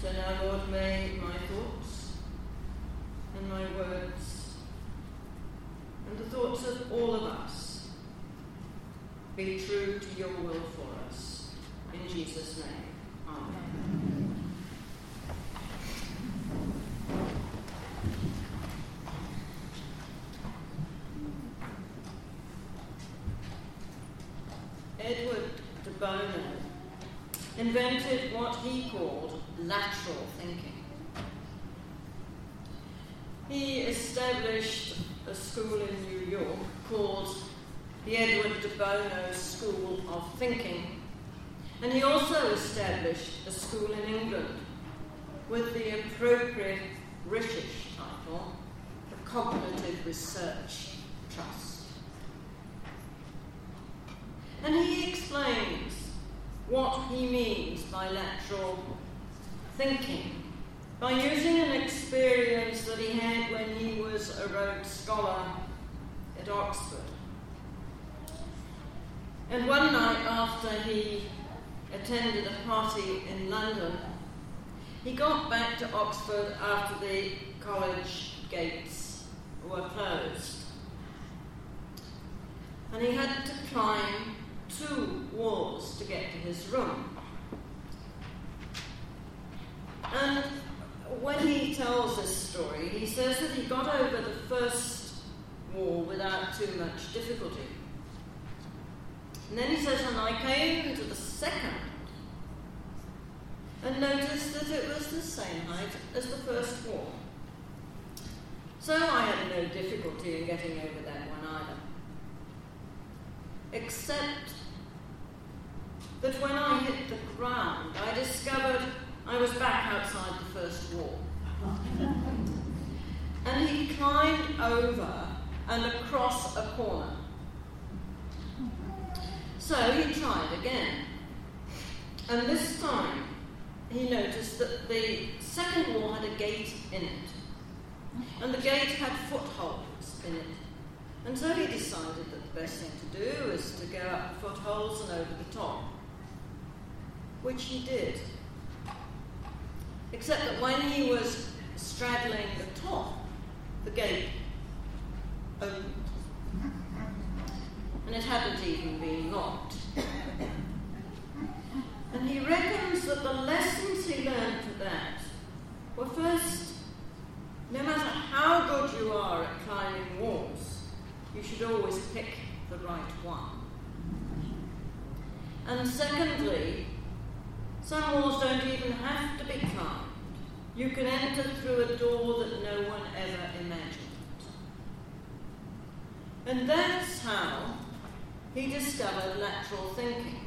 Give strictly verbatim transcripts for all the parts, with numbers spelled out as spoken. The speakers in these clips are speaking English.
So now, Lord, may my thoughts and my words and the thoughts of all of us be true to your will for us. In Jesus' name, amen. Edward de Bono invented what he called lateral thinking. He established a school in New York called the Edward de Bono School of Thinking, and he also established a school in England with the appropriate British title, the Cognitive Research Trust. And he explains what he means by lateral thinking by using an experience that he had when he was a Rhodes Scholar at Oxford. And one night after he attended a party in London, he got back to Oxford after the college gates were closed. And he had to climb two walls to get to his room. And when he tells this story, he says that he got over the first wall without too much difficulty. And then he says, and I came into the second and noticed that it was the same height as the first wall. So I had no difficulty in getting over that one either. Except that when I hit the ground, I discovered I was back outside the first wall. And he climbed over and across a corner. So he tried again. And this time, he noticed that the second wall had a gate in it. And the gate had footholds in it. And so he decided that the best thing to do was to go up the footholds and over the top, which he did. Except that when he was straddling the top, the gate opened. And it hadn't even been locked. And he reckons that the lessons he learned from that were, first, no matter how good you are at climbing walls, you should always pick the right one. And secondly, some walls don't even have to be climbed. You can enter through a door that no one ever imagined. And that's how he discovered lateral thinking.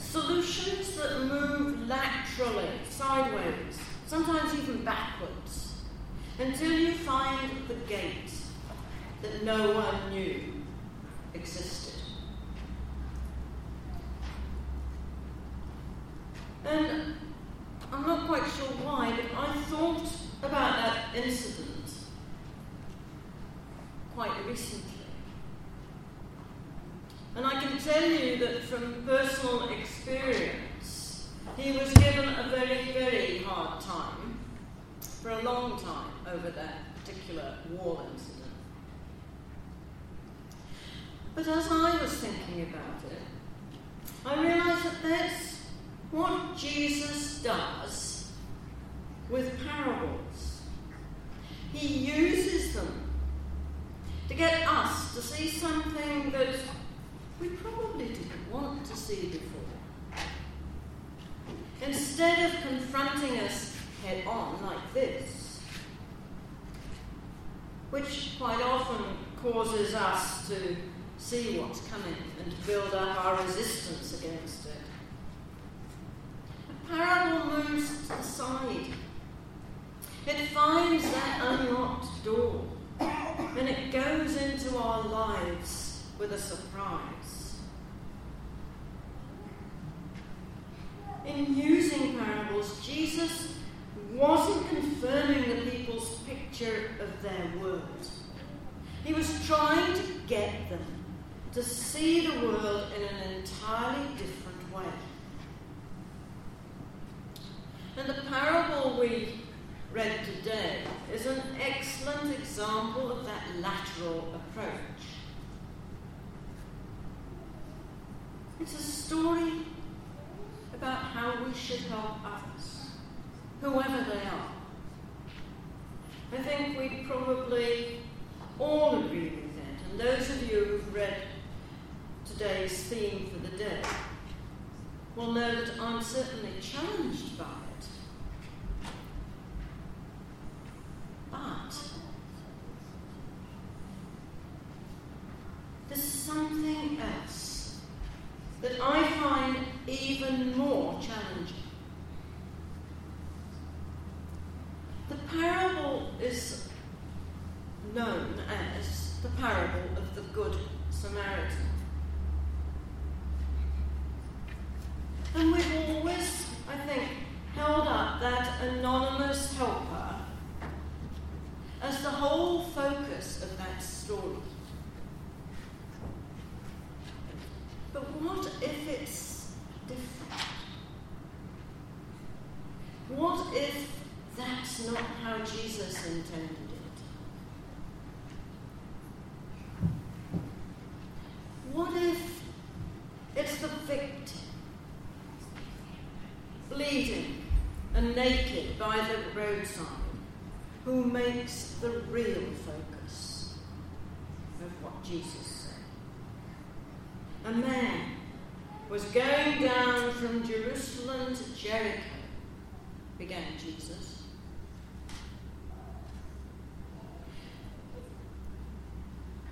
Solutions that move laterally, sideways, sometimes even backwards, until you find the gate that no one knew existed. And I'm not quite sure why, but I thought about that incident quite recently. And I can tell you that from personal experience, he was given a very, very hard time for a long time over that particular wall incident. But as I was thinking about it, I realized that that's what Jesus does with parables. He uses them to get us to see something that we probably didn't want to see before. Instead of confronting us head on like this, which quite often causes us to see what's coming and build up our resistance against it, the parable moves to the side. It finds that unlocked door and it goes into our lives with a surprise. In using parables, Jesus wasn't confirming the people's picture of their world. He was trying to get them to see the world in an entirely different way. cultural approach. It's a story about how we should help others, whoever they are. I think we probably all agree with that, and those of you who've read today's theme for the day will know that I'm certainly challenged by it. But there's something else that I find even more challenging. The parable is known as the parable of the Good Samaritan. And we've always, I think, held up that anonymous helper as the whole focus of that story. But what if it's different? What if that's not how Jesus intended it? What if it's the victim, bleeding and naked by the roadside, who makes the real focus of what Jesus said? A man was going down from Jerusalem to Jericho, began Jesus.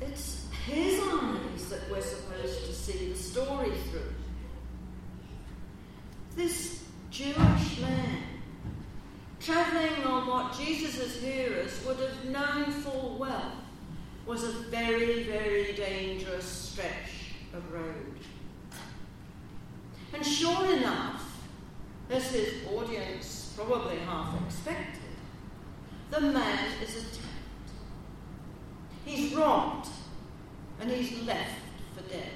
It's his eyes that we're supposed to see the story through. This Jewish man, travelling on what Jesus' hearers would have known full well was a very, very dangerous stretch of road. And sure enough, as his audience probably half expected, the man is attacked. He's robbed, and he's left for dead.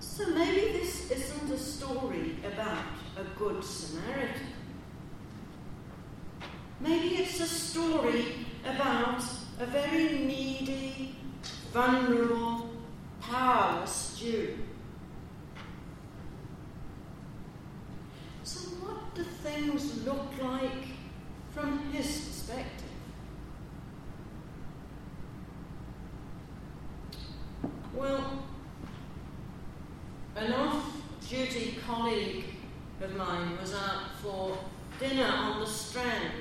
So maybe this isn't a story about a good Samaritan. Maybe it's a story about a very needy, vulnerable, powerless Jew. So what do things look like from his perspective? Well, an off-duty colleague of mine was out for dinner on the Strand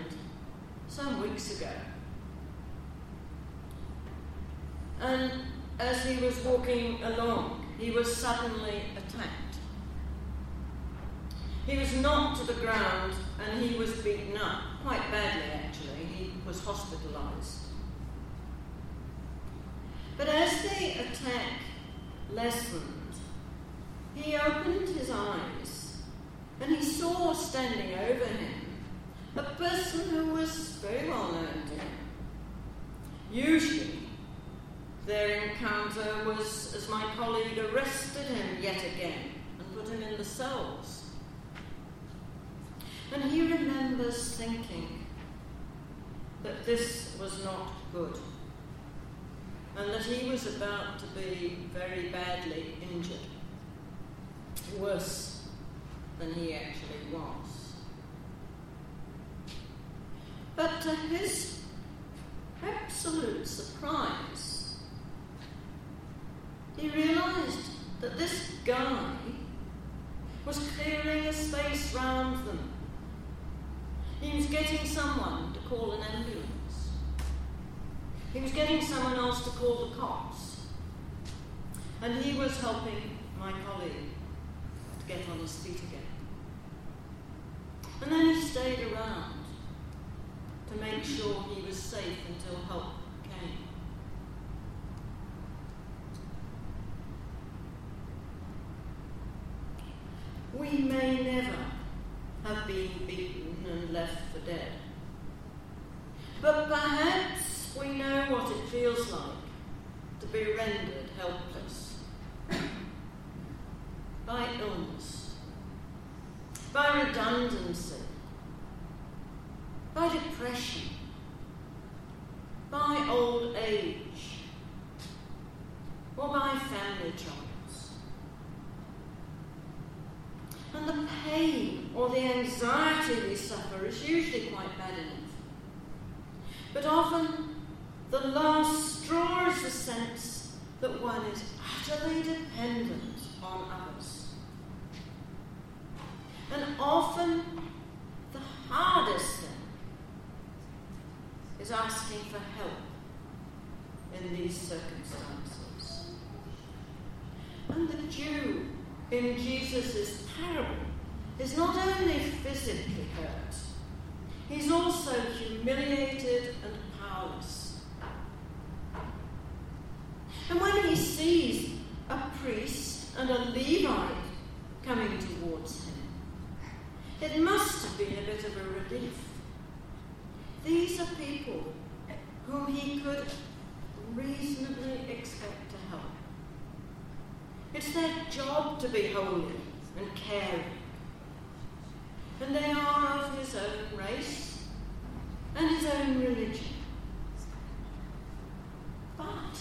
some weeks ago. And as he was walking along, he was suddenly attacked. He was knocked to the ground and he was beaten up, quite badly actually. He was hospitalised. But as the attack lessened, he opened his eyes and he saw standing over him a person who was very well known to him. Usually their encounter was as my colleague arrested him yet again and put him in the cells. And he remembers thinking that this was not good and that he was about to be very badly injured. Worse than he actually was. But to his absolute surprise, he realised that this guy was clearing a space round them. He was getting someone to call an ambulance. He was getting someone else to call the cops. And he was helping my colleague get on his feet again. And then he stayed around to make sure he was safe until help came. We may never have been beaten and left for dead, but perhaps we know what it feels like to be rendered helpless. By illness, by redundancy, by depression, by old age, or by family troubles. And the pain or the anxiety we suffer is usually quite bad enough. But often the last straw is the sense that one is utterly dependent on others. And often the hardest thing is asking for help in these circumstances. And the Jew in Jesus' parable is not only physically hurt, he's also humiliated and powerless. And when he sees a priest and a Levite coming towards him, it must have been a bit of a relief. These are people whom he could reasonably expect to help. It's their job to be holy and caring. And they are of his own race and his own religion. But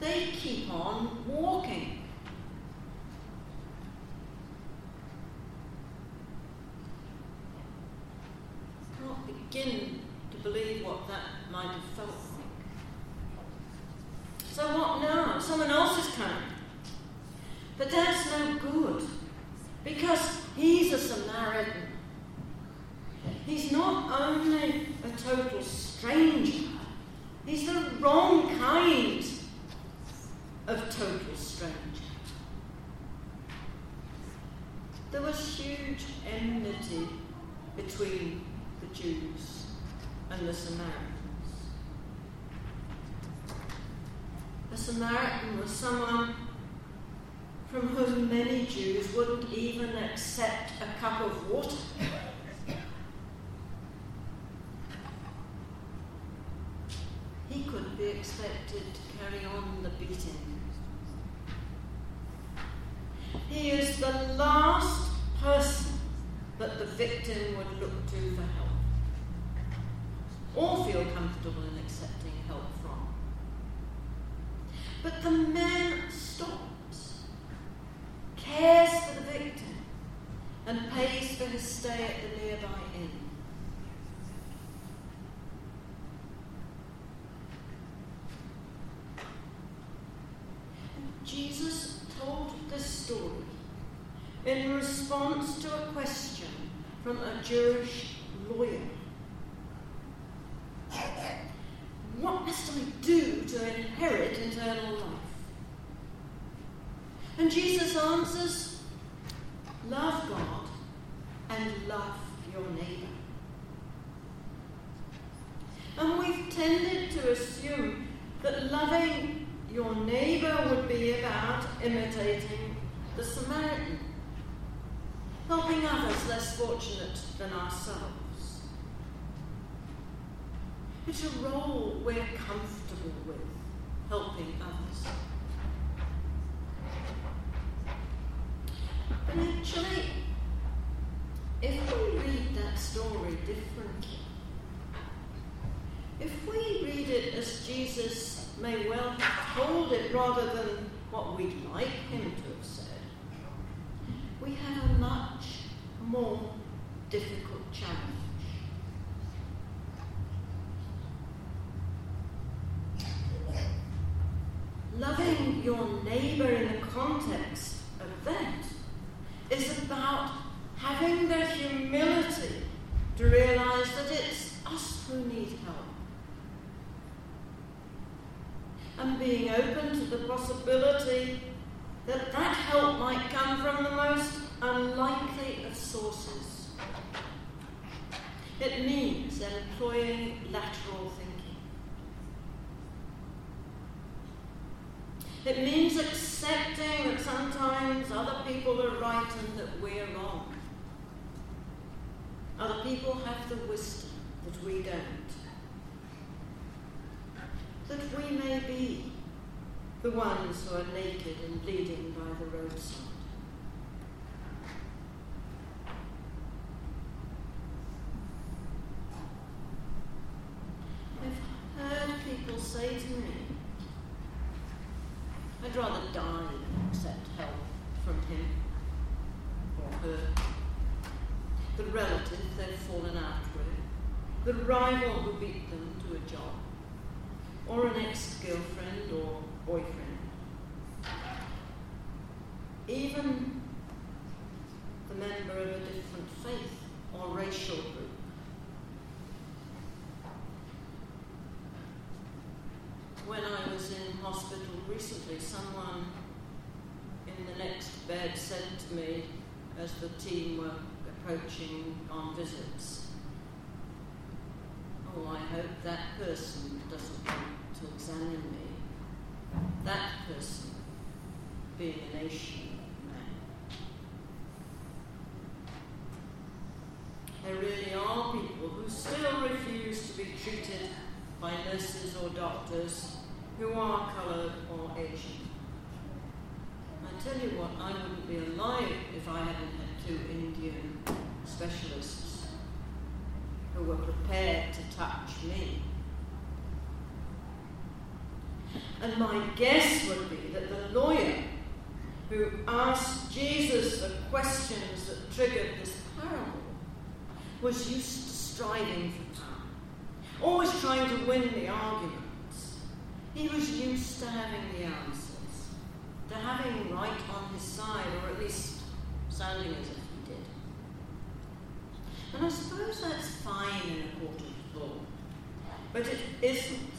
they keep on walking. I can't begin to believe what that might have felt like. So what now? Someone else is coming. But that's no good, because he's a Samaritan. He's not only a total stranger, he's the wrong kind of total stranger. There was huge enmity between the Jews and the Samaritans. A Samaritan was someone from whom many Jews wouldn't even accept a cup of water. He couldn't be expected to carry on the beating. He is the last person that the victim would look to for help, or feel comfortable in accepting help from. But the man stopped, cares for the victim, and pays for his stay at the nearby inn. Jesus told this story in response to a question from a Jewish lawyer. What must I do to inherit eternal life? And Jesus answers, love God and love your neighbour. And we've tended to assume that loving your neighbour would be about imitating the Samaritan, helping others less fortunate than ourselves. It's a role we're comfortable with, helping others. And actually, if we read that story differently, if we read it as Jesus may well have told it rather than what we'd like him to have said, we have a much more difficult challenge. Loving your neighbour in the context of that is about having the humility to realise that it's us who need help, and being open to the possibility that that help might come from the most unlikely of sources. It means employing lateral thinking. It means accepting that sometimes other people are right and that we're wrong. Other people have the wisdom that we don't. That we may be the ones who are naked and bleeding by the roadside. I'd rather die than accept help from him or her. The relative they've fallen out with, the rival who beat them to a job, or an ex-girlfriend or boyfriend. Even the member of a different faith or racial group. When I was in hospital recently, someone in the next bed said to me, as the team were approaching on visits, "Oh, I hope that person doesn't want to examine me." That person being an Asian man. There really are people who still refuse to be treated by nurses or doctors who are coloured or Asian. I tell you what, I wouldn't be alive if I hadn't had two Indian specialists who were prepared to touch me. And my guess would be that the lawyer who asked Jesus the questions that triggered this parable was used to striving for time, always trying to win the arguments. He was used to having the answers, to having right on his side, or at least sounding as if he did. And I suppose that's fine in a court of law, but it isn't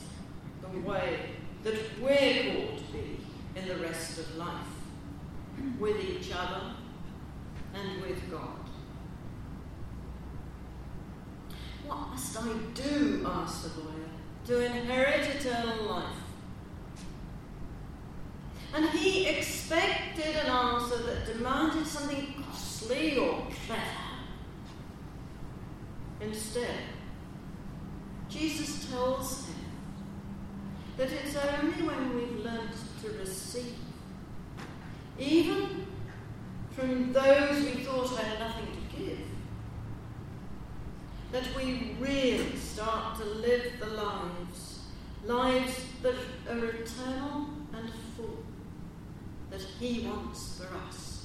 the way that we're called to be in the rest of life, with each other and with God. What must I do, asked the lawyer, to inherit eternal life? And he expected an answer that demanded something costly or clever. Instead, Jesus tells him that it's only when we've learned to receive, even from those we thought had nothing to give, that we really start to live the lives, lives that are eternal and full, that he wants for us.